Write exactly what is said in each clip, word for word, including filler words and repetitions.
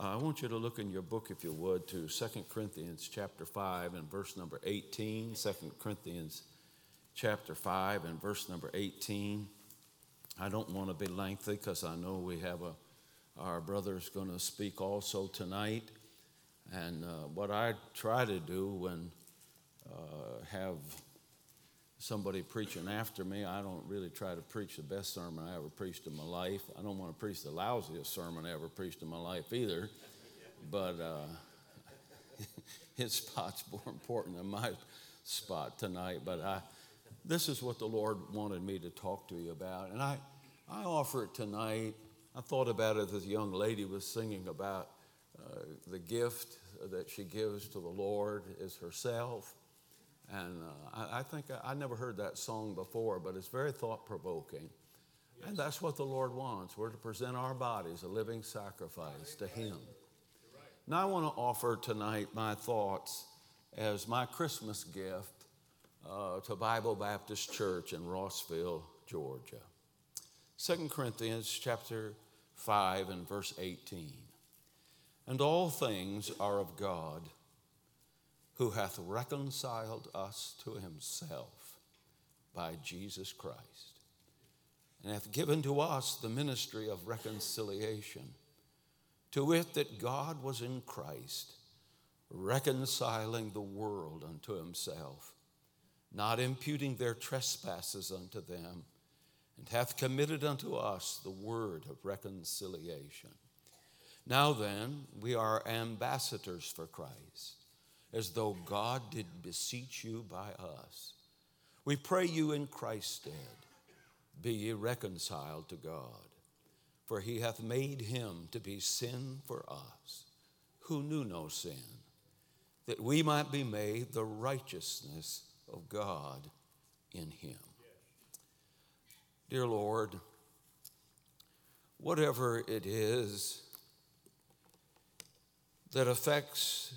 Uh, I want you to look in your book, if you would, to Second Corinthians chapter five and verse number eighteen. Second Corinthians chapter five and verse number eighteen. I don't want to be lengthy because I know we have a, our brother's going to speak also tonight. And uh, what I try to do when uh, have somebody preaching after me, I don't really try to preach the best sermon I ever preached in my life. I don't want to preach the lousiest sermon I ever preached in my life either. But uh, his spot's more important than my spot tonight. But I, this is what the Lord wanted me to talk to you about. And I, I offer it tonight. I thought about it as a young lady was singing about uh, the gift that she gives to the Lord is herself. And uh, I, I think I, I never heard that song before, but it's very thought-provoking. Yes. And that's what the Lord wants. We're to present our bodies a living sacrifice to Him. Right. Now I want to offer tonight my thoughts as my Christmas gift uh, to Bible Baptist Church in Rossville, Georgia. Second Corinthians chapter five and verse eighteen. And all things are of God, who hath reconciled us to himself by Jesus Christ, and hath given to us the ministry of reconciliation, to wit, that God was in Christ, reconciling the world unto himself, not imputing their trespasses unto them, and hath committed unto us the word of reconciliation. Now then, we are ambassadors for Christ, as though God did beseech you by us. We pray you in Christ's stead, be ye reconciled to God. For he hath made him to be sin for us, who knew no sin, that we might be made the righteousness of God in him. Dear Lord, whatever it is that affects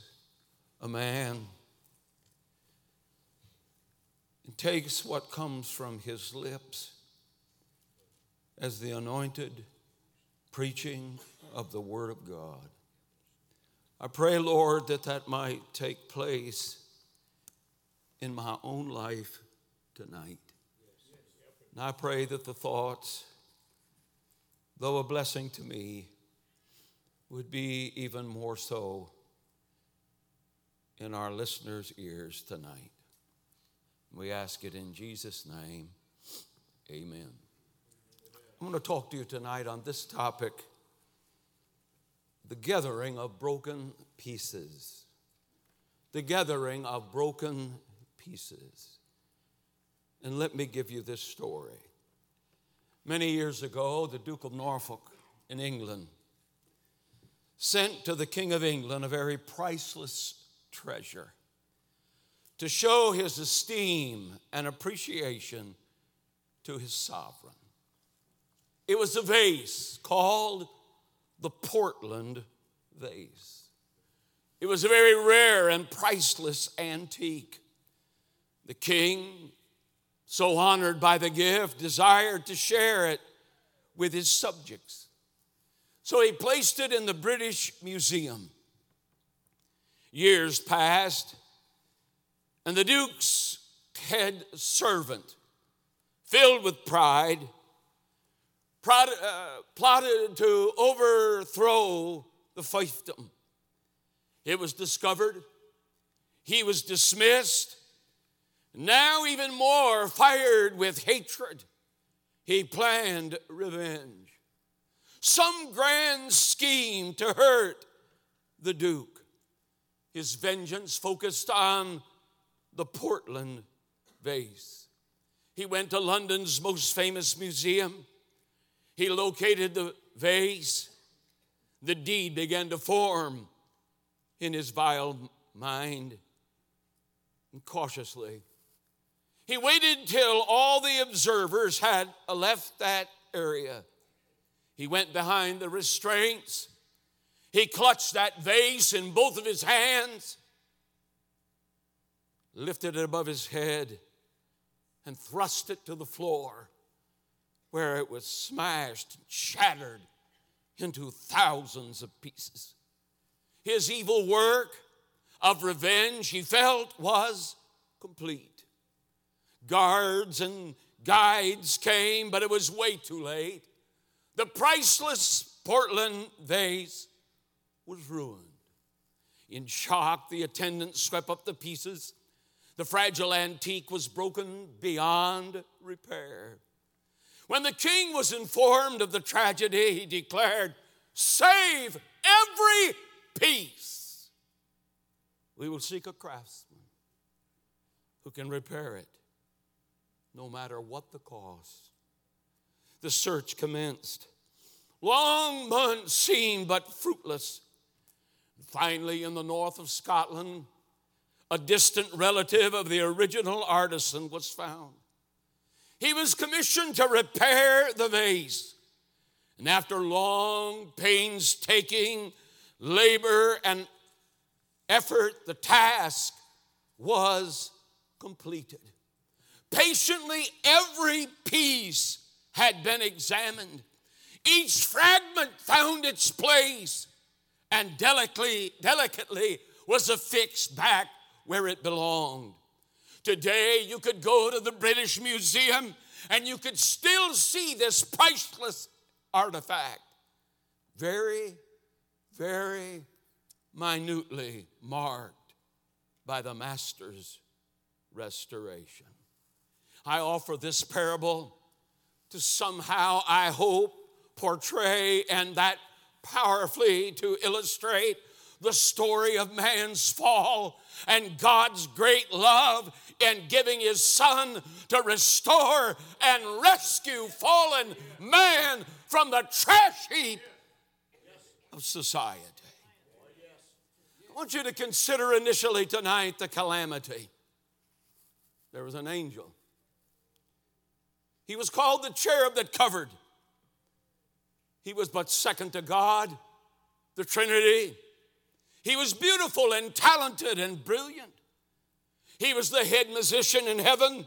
a man takes what comes from his lips as the anointed preaching of the Word of God. I pray, Lord, that that might take place in my own life tonight. And I pray that the thoughts, though a blessing to me, would be even more so in our listeners' ears tonight. We ask it in Jesus' name, amen. I'm going to talk to you tonight on this topic, the gathering of broken pieces. The gathering of broken pieces. And let me give you this story. Many years ago, the Duke of Norfolk in England sent to the King of England a very priceless treasure to show his esteem and appreciation to his sovereign. It was a vase called the Portland Vase. It was a very rare and priceless antique. The king, so honored by the gift, desired to share it with his subjects. So he placed it in the British Museum. Years passed, and the Duke's head servant, filled with pride, prod, uh, plotted to overthrow the fiefdom. It was discovered. He was dismissed. Now even more fired with hatred, he planned revenge. Some grand scheme to hurt the Duke. His vengeance focused on the Portland Vase. He went to London's most famous museum. He located the vase. The deed began to form in his vile mind. And cautiously, he waited till all the observers had left that area. He went behind the restraints. He clutched that vase in both of his hands, lifted it above his head, and thrust it to the floor, where it was smashed and shattered into thousands of pieces. His evil work of revenge, he felt, was complete. Guards and guides came, but it was way too late. The priceless Portland vase was ruined. In shock, the attendants swept up the pieces. The fragile antique was broken beyond repair. When the king was informed of the tragedy, he declared, "Save every piece. We will seek a craftsman who can repair it, no matter what the cost." The search commenced. Long months seemed but fruitless. Finally, in the north of Scotland, a distant relative of the original artisan was found. He was commissioned to repair the vase. And after long, painstaking labor and effort, the task was completed. Patiently, every piece had been examined. Each fragment found its place and delicately, delicately was affixed back where it belonged. Today, you could go to the British Museum and you could still see this priceless artifact, very, very minutely marked by the master's restoration. I offer this parable to somehow, I hope, portray and that powerfully to illustrate the story of man's fall and God's great love in giving his son to restore and rescue fallen man from the trash heap of society. I want you to consider initially tonight the calamity. There was an angel. He was called the cherub that covered. He was but second to God, the Trinity. He was beautiful and talented and brilliant. He was the head musician in heaven.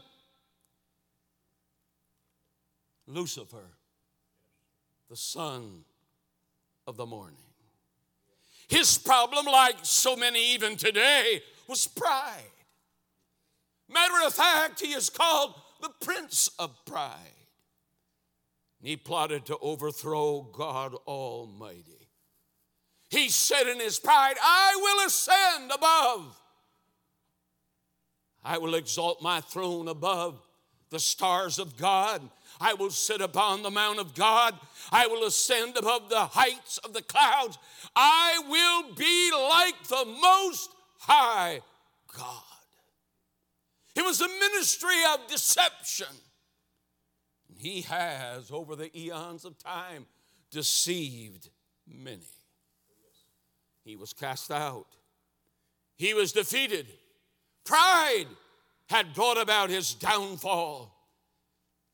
Lucifer, the son of the morning. His problem, like so many even today, was pride. Matter of fact, he is called the Prince of Pride. And he plotted to overthrow God Almighty. He said in his pride, "I will ascend above. I will exalt my throne above the stars of God. I will sit upon the mount of God. I will ascend above the heights of the clouds. I will be like the Most High God." It was a ministry of deception. He has, over the eons of time, deceived many. He was cast out. He was defeated. Pride had brought about his downfall.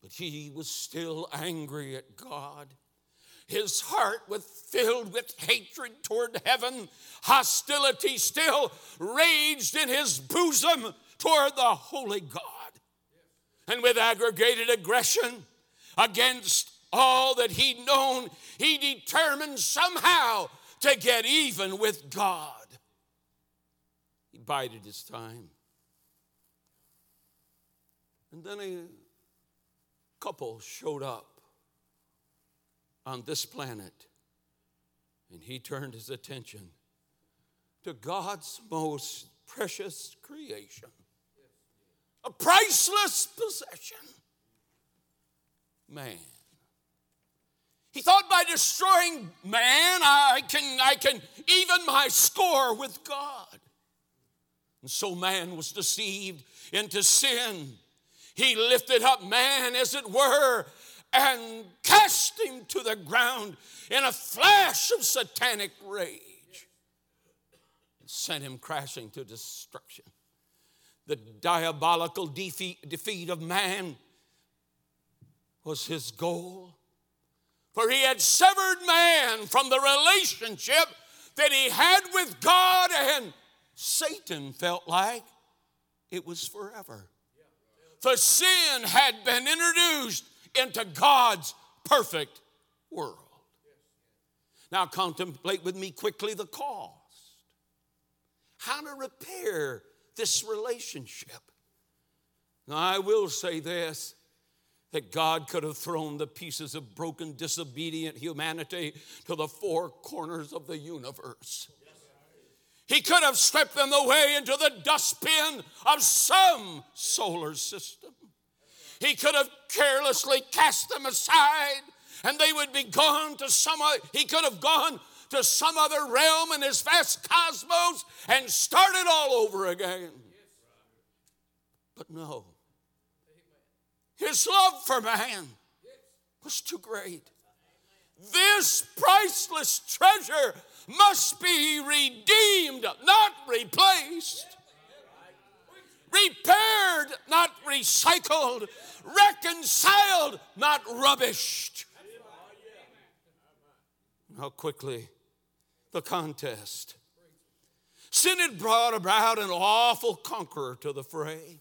But he was still angry at God. His heart was filled with hatred toward heaven. Hostility still raged in his bosom toward the holy God. And with aggregated aggression against all that he'd known, he determined somehow to get even with God. He bided his time. And then a couple showed up on this planet, and he turned his attention to God's most precious creation, a priceless possession, man. He thought, by destroying man, I can, I can even my score with God. And so man was deceived into sin. He lifted up man, as it were, and cast him to the ground in a flash of satanic rage and sent him crashing to destruction. The diabolical defeat, defeat of man was his goal. For he had severed man from the relationship that he had with God, and Satan felt like it was forever. For sin had been introduced into God's perfect world. Now contemplate with me quickly the cause. how to repair this relationship. Now, I will say this, that God could have thrown the pieces of broken, disobedient humanity to the four corners of the universe. He could have swept them away into the dustbin of some solar system. He could have carelessly cast them aside, and they would be gone to some other, he could have gone to some other realm in his vast cosmos and started all over again. But no, his love for man was too great. This priceless treasure must be redeemed, not replaced. Repaired, not recycled. Reconciled, not rubbished. How quickly the contest. Sin had brought about an awful conqueror to the fray.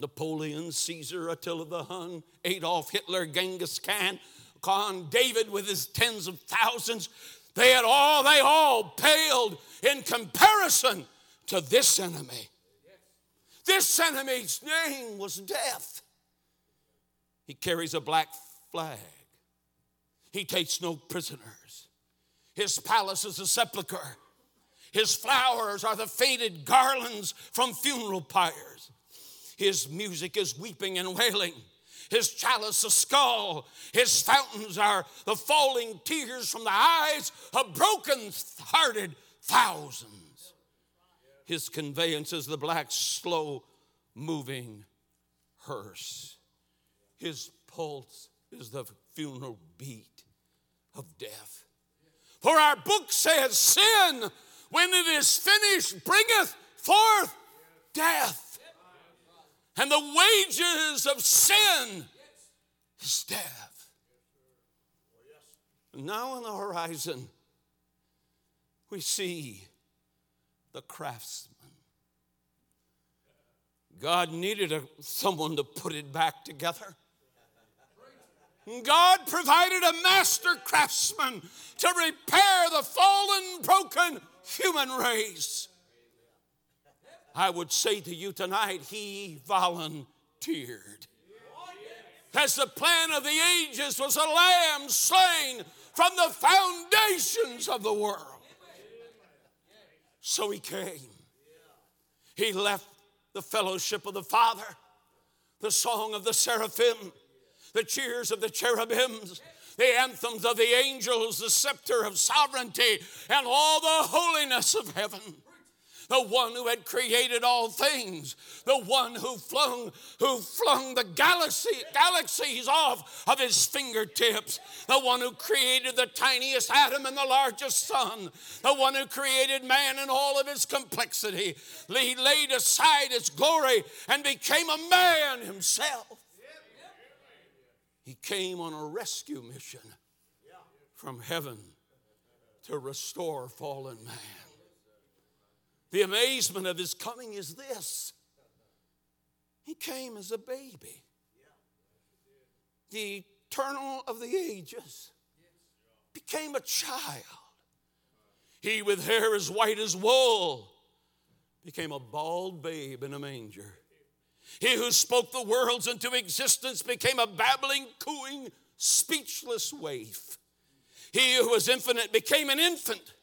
Napoleon, Caesar, Attila the Hun, Adolf Hitler, Genghis Khan, Khan, David with his tens of thousands, they had all, they all paled in comparison to this enemy. This enemy's name was death. He carries a black flag. He takes no prisoners. His palace is a sepulcher. His flowers are the faded garlands from funeral pyres. His music is weeping and wailing. His chalice a skull. His fountains are the falling tears from the eyes of broken-hearted thousands. His conveyance is the black, slow-moving hearse. His pulse is the funeral beat of death. For our book says, sin, when it is finished, bringeth forth death. And the wages of sin is death. Now on the horizon, we see the craftsman. God needed a, someone to put it back together. God provided a master craftsman to repair the fallen, broken human race. I would say to you tonight, he volunteered. As the plan of the ages was a lamb slain from the foundations of the world. So he came. He left the fellowship of the Father, the song of the seraphim, the cheers of the cherubims, the anthems of the angels, the scepter of sovereignty, and all the holiness of heaven. The one who had created all things, the one who flung, who flung the galaxy, galaxies off of his fingertips, the one who created the tiniest atom and the largest sun, the one who created man in all of his complexity. He laid aside his glory and became a man himself. He came on a rescue mission from heaven to restore fallen man. The amazement of his coming is this. He came as a baby. The eternal of the ages became a child. He with hair as white as wool became a bald babe in a manger. He who spoke the worlds into existence became a babbling, cooing, speechless waif. He who was infinite became an infant.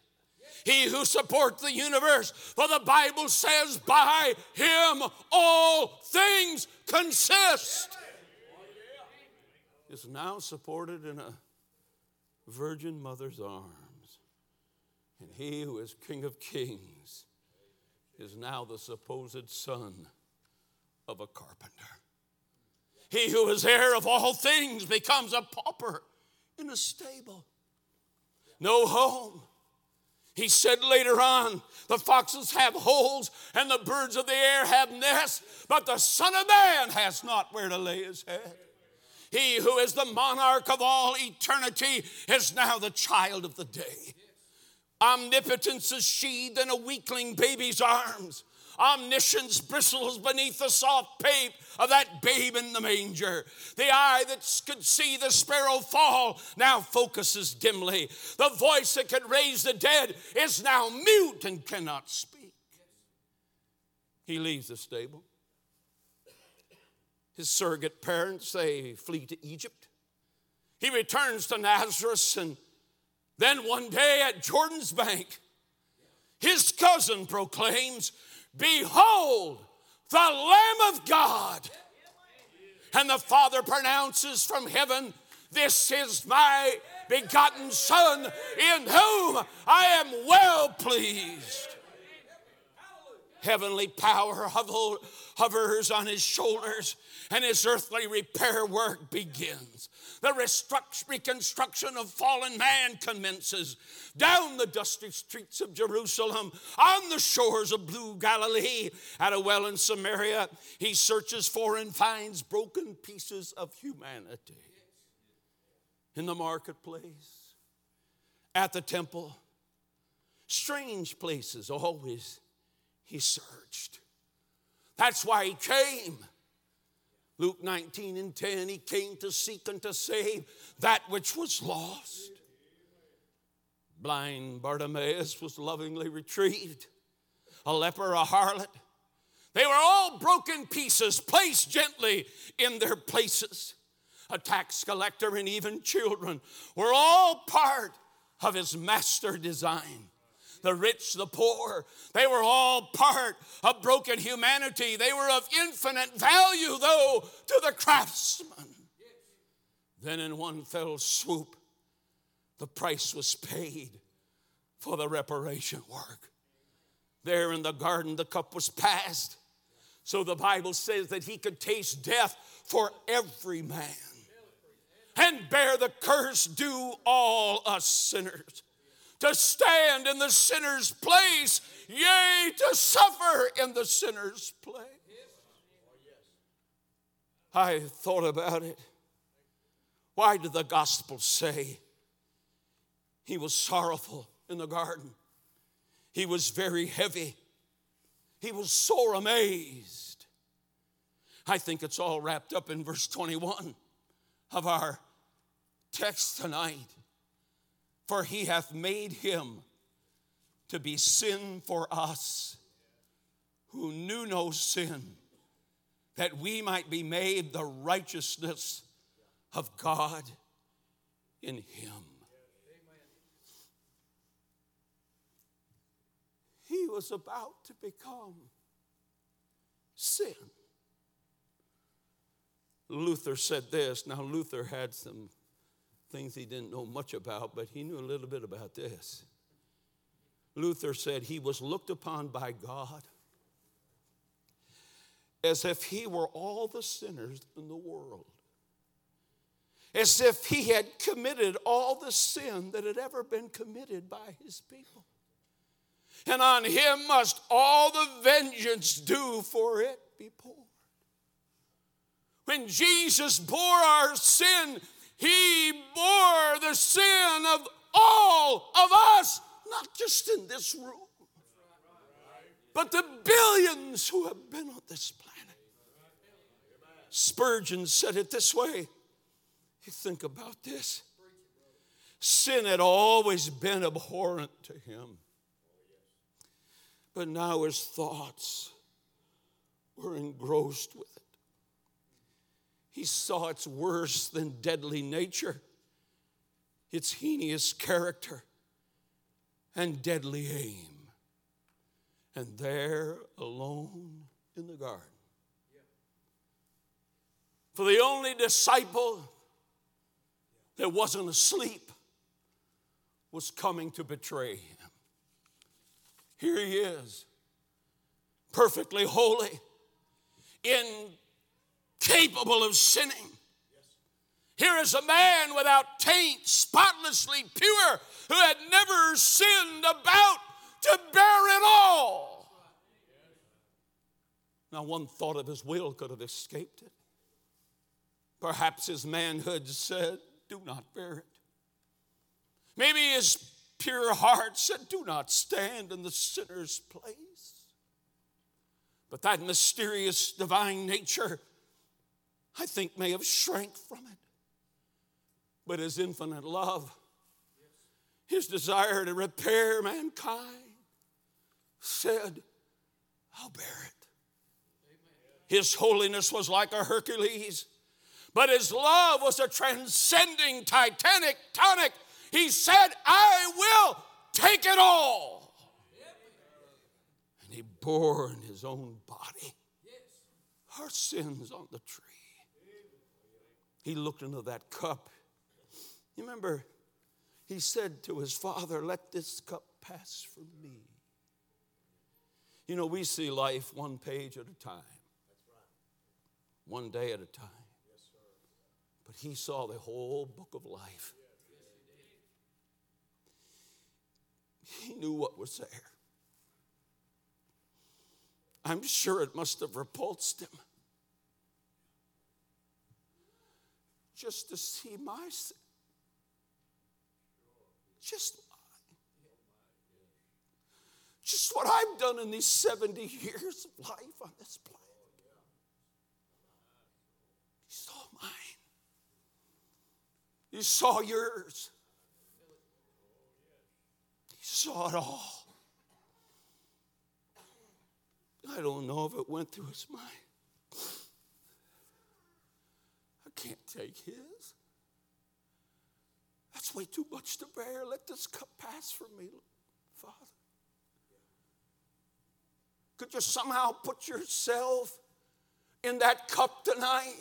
He who supports the universe, for the Bible says, by him all things consist, is now supported in a virgin mother's arms. And he who is King of Kings is now the supposed son of a carpenter. He who is heir of all things becomes a pauper in a stable. No home. He said later on, the foxes have holes and the birds of the air have nests, but the Son of Man has not where to lay his head. He who is the monarch of all eternity is now the child of the day. Omnipotence is sheathed in a weakling baby's arms. Omniscience bristles beneath the soft pate of that babe in the manger. The eye that could see the sparrow fall now focuses dimly. The voice that could raise the dead is now mute and cannot speak. He leaves the stable. His surrogate parents, they flee to Egypt. He returns to Nazareth, and then one day at Jordan's bank, his cousin proclaims, "Behold, the Lamb of God." And the Father pronounces from heaven, "This is my begotten Son, in whom I am well pleased." Heavenly power hovers on his shoulders, and his earthly repair work begins. The reconstruction of fallen man commences. Down the dusty streets of Jerusalem, on the shores of blue Galilee, at a well in Samaria, he searches for and finds broken pieces of humanity. In the marketplace, at the temple, strange places always he searched. That's why he came. Luke nineteen and ten, he came to seek and to save that which was lost. Blind Bartimaeus was lovingly retrieved. A leper, a harlot. They were all broken pieces, placed gently in their places. A tax collector and even children were all part of his master design. The rich, the poor, they were all part of broken humanity. They were of infinite value, though, to the craftsman. Then in one fell swoop, the price was paid for the reparation work. There in the garden, the cup was passed. So the Bible says that he could taste death for every man and bear the curse due all us sinners. To stand in the sinner's place, yea, to suffer in the sinner's place. I thought about it. Why did the gospel say he was sorrowful in the garden? He was very heavy. He was sore amazed. I think it's all wrapped up in verse twenty-one of our text tonight. For he hath made him to be sin for us who knew no sin, that we might be made the righteousness of God in him. He was about to become sin. Luther said this. Now, Luther had some things he didn't know much about, but he knew a little bit about this. Luther said he was looked upon by God as if he were all the sinners in the world, as if he had committed all the sin that had ever been committed by his people. And on him must all the vengeance due for it be poured. When Jesus bore our sin, he bore the sin of all of us, not just in this room, but the billions who have been on this planet. Spurgeon said it this way. You think about this. Sin had always been abhorrent to him, but now his thoughts were engrossed with it. He saw its worse than deadly nature, its heinous character, and deadly aim. And there alone in the garden, for the only disciple that wasn't asleep was coming to betray him. Here he is, perfectly holy, in capable of sinning. Here is a man without taint, spotlessly pure, who had never sinned, about to bear it all. Not one thought of his will could have escaped it. Perhaps his manhood said, "Do not bear it." Maybe his pure heart said, "Do not stand in the sinner's place." But that mysterious divine nature, I think, may have shrank from it. But his infinite love, his desire to repair mankind, said, I'll bear it. Amen. His holiness was like a Hercules, but his love was a transcending Titanic tonic. He said, I will take it all. Yep. And he bore in his own body yes. our sins on the tree. He looked into that cup. You remember, he said to his father, let this cup pass from me. You know, we see life one page at a time. That's right. One day at a time. Yes, sir. But he saw the whole book of life. Yes, he, he knew what was there. I'm sure it must have repulsed him. Just to see my sin. Just Just what I've done in these seventy years of life on this planet. He saw mine. He saw yours. He saw it all. I don't know if it went through his mind. I can't take his. That's way too much to bear. Let this cup pass from me, Father. Could you somehow put yourself in that cup tonight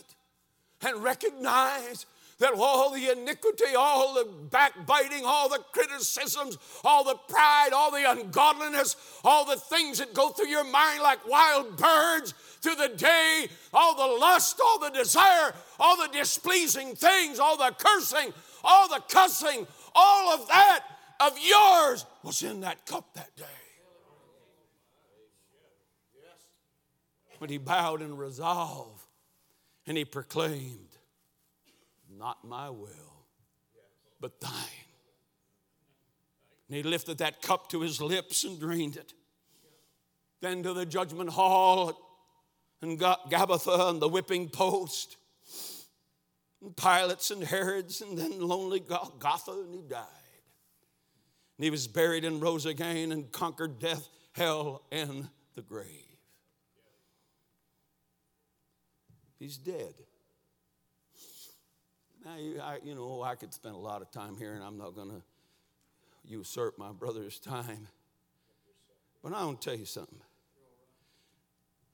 and recognize that all the iniquity, all the backbiting, all the criticisms, all the pride, all the ungodliness, all the things that go through your mind like wild birds through the day, all the lust, all the desire, all the displeasing things, all the cursing, all the cussing, all of that of yours was in that cup that day. But he bowed in resolve and he proclaimed, not my will, but thine. And he lifted that cup to his lips and drained it. Then to the judgment hall and Gabbatha and the whipping post and Pilate's and Herod's and then lonely Golgotha, and he died. And he was buried and rose again and conquered death, hell, and the grave. He's dead. Now, you, I, you know, I could spend a lot of time here, and I'm not going to usurp my brother's time. But I'm going to tell you something.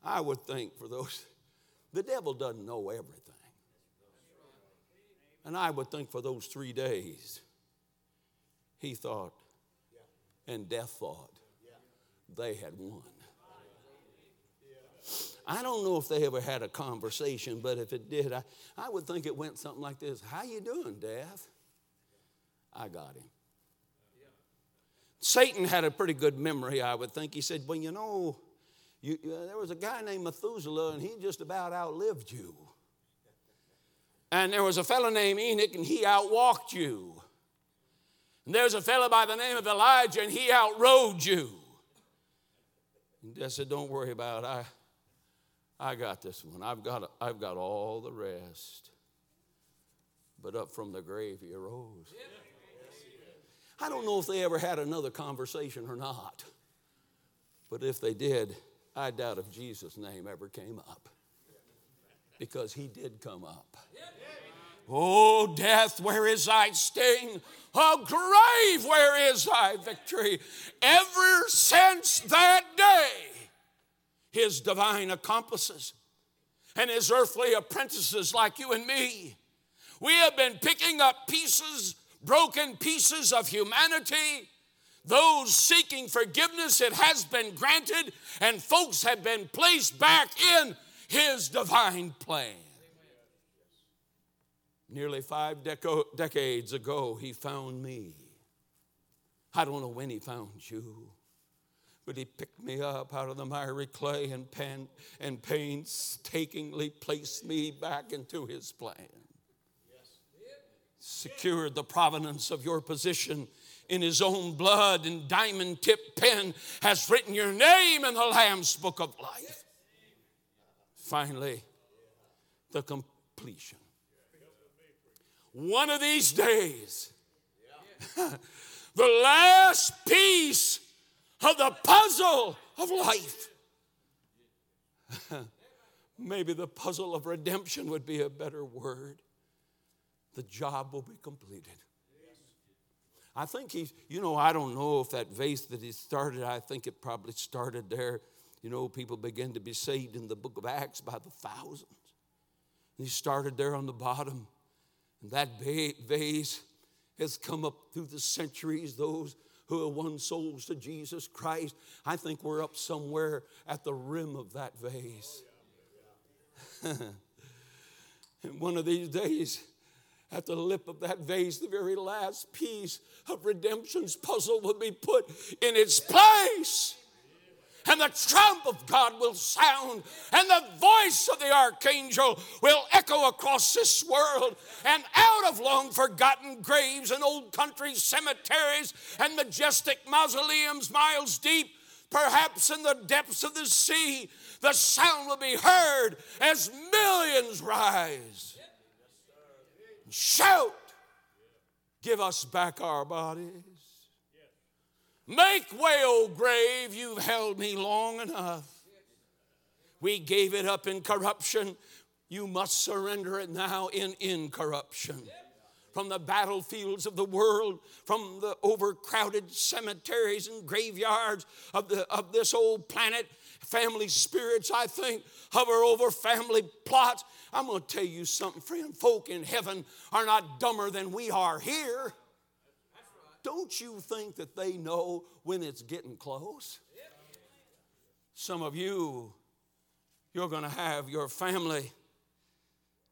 I would think for those, the devil doesn't know everything. And I would think for those three days, he thought, and death thought, they had won. I don't know if they ever had a conversation, but if it did, I, I would think it went something like this. How you doing, Death? I got him. Yeah. Satan had a pretty good memory, I would think. He said, well, you know, you, uh, there was a guy named Methuselah, and he just about outlived you. And there was a fellow named Enoch, and he outwalked you. And there's a fellow by the name of Elijah, and he outrode you. And Death said, don't worry about it. I... I got this one. I've got, I've got all the rest. But up from the grave he arose. I don't know if they ever had another conversation or not. But if they did, I doubt if Jesus' name ever came up. Because he did come up. Oh, death, where is thy sting? Oh, grave, where is thy victory? Ever since that day, his divine accomplices and his earthly apprentices like you and me, we have been picking up pieces, broken pieces of humanity. Those seeking forgiveness, it has been granted, and folks have been placed back in his divine plan. Nearly five deco- decades ago, he found me. I don't know when he found you. But he picked me up out of the miry clay and, pan, and painstakingly placed me back into his plan. Secured the provenance of your position in his own blood, and diamond-tipped pen has written your name in the Lamb's Book of Life. finally the completion. One of these days, the last piece of the puzzle of life. Maybe the puzzle of redemption would be a better word. The job will be completed. I think he's, you know, I don't know if that vase that he started, I think it probably started there. You know, people began to be saved in the book of Acts by the thousands. And he started there on the bottom. And that vase has come up through the centuries, those who have won souls to Jesus Christ. I think we're up somewhere at the rim of that vase. And one of these days, at the lip of that vase, the very last piece of redemption's puzzle will be put in its place. And the trump of God will sound, and the voice of the archangel will echo across this world, and out of long-forgotten graves and old country cemeteries and majestic mausoleums miles deep, perhaps in the depths of the sea, the sound will be heard as millions rise. Shout, give us back our bodies. Make way, O grave, you've held me long enough. We gave it up in corruption. You must surrender it now in incorruption. From the battlefields of the world, from the overcrowded cemeteries and graveyards of, the, of this old planet, family spirits, I think, hover over family plots. I'm going to tell you something, friend. Folk in heaven are not dumber than we are here. Don't you think that they know when it's getting close? Some of you, you're going to have your family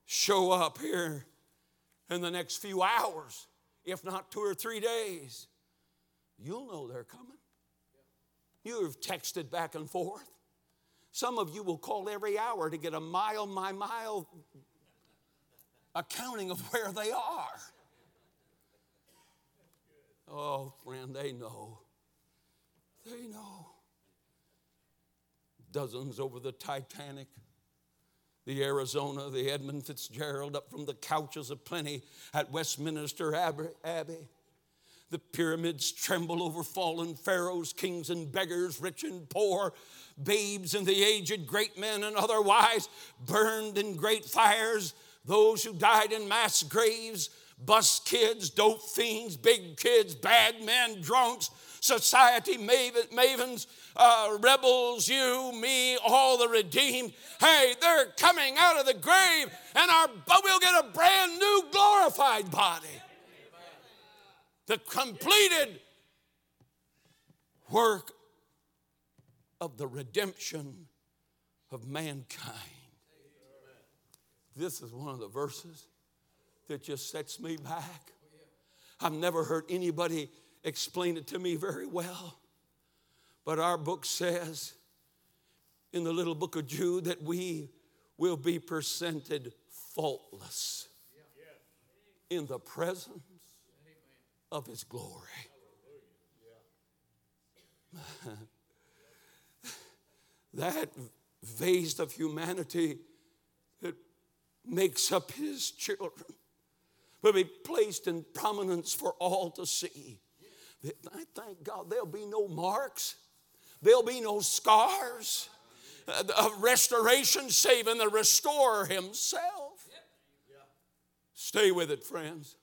show up here in the next few hours, if not two or three days. You'll know they're coming. You have texted back and forth. Some of you will call every hour to get a mile by mile accounting of where they are. Oh, friend, they know. They know. Dozens over the Titanic, the Arizona, the Edmund Fitzgerald, up from the couches of plenty at Westminster Abbey. The pyramids tremble over fallen pharaohs, kings and beggars, rich and poor, babes and the aged, great men and otherwise, burned in great fires, those who died in mass graves, bus kids, dope fiends, big kids, bad men, drunks, society mavens, uh, rebels, you, me, all the redeemed. Hey, they're coming out of the grave, and our we'll get a brand new glorified body. The completed work of the redemption of mankind. This is one of the verses that just sets me back. I've never heard anybody explain it to me very well. But our book says in the little book of Jude that we will be presented faultless in the presence of his glory. That vase of humanity that makes up his children will be placed in prominence for all to see. I thank God there'll be no marks. There'll be no scars of restoration save in the restorer himself. Stay with it, friends.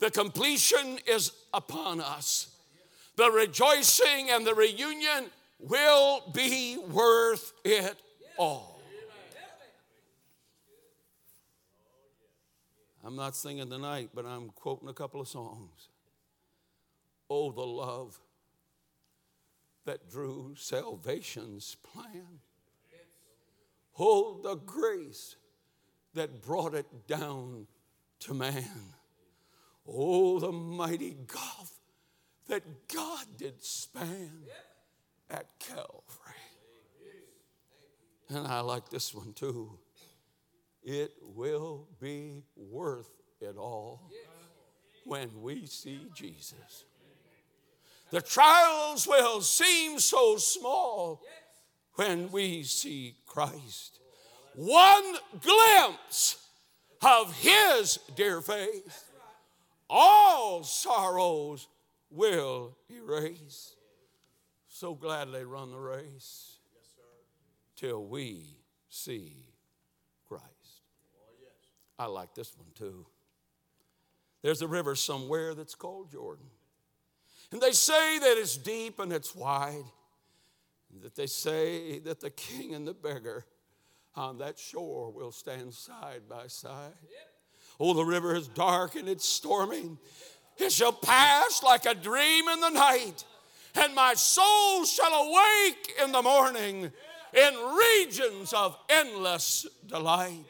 The completion is upon us. The rejoicing and the reunion will be worth it all. I'm not singing tonight, but I'm quoting a couple of songs. Oh, the love that drew salvation's plan. Oh, the grace that brought it down to man. Oh, the mighty gulf that God did span at Calvary. And I like this one too. It will be worth it all when we see Jesus. The trials will seem so small when we see Christ. one glimpse of his dear face, all sorrows will erase. So gladly run the race till we see Christ. I like this one too. There's a river somewhere that's called Jordan. And they say that it's deep and it's wide. And that they say that the king and the beggar on that shore will stand side by side. Oh, the river is dark and it's storming. It shall pass like a dream in the night. And my soul shall awake in the morning in regions of endless delight.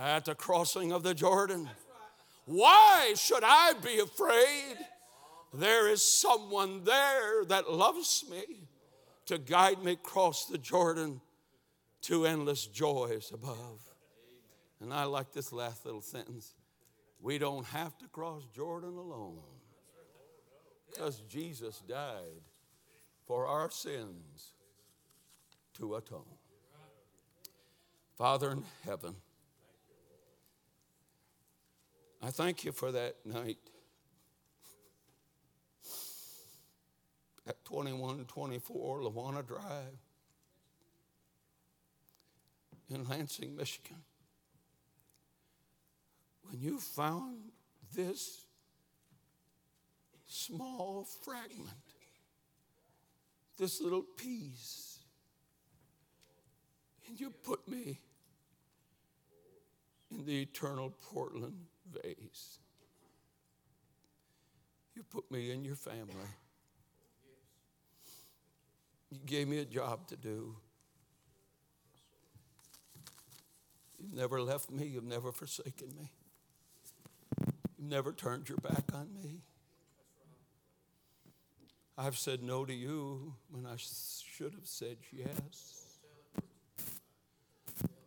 At the crossing of the Jordan, why should I be afraid? There is someone there that loves me to guide me across the Jordan to endless joys above. And I like this last little sentence. We don't have to cross Jordan alone, because Jesus died for our sins to atone. Father in heaven, I thank you for that night at twenty-one twenty-four Lawana Drive in Lansing, Michigan, when you found this small fragment, this little piece, and you put me in the eternal Portland Vase. You put me in your family. You gave me a job to do. You've never left me. You've never forsaken me. You've never turned your back on me. I've said no to you when I should have said yes.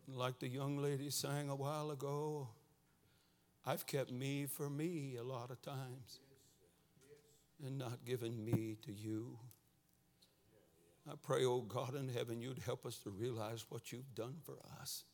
And like the young lady sang a while ago, I've kept me for me a lot of times and not given me to you. I pray, oh God in heaven, you'd help us to realize what you've done for us.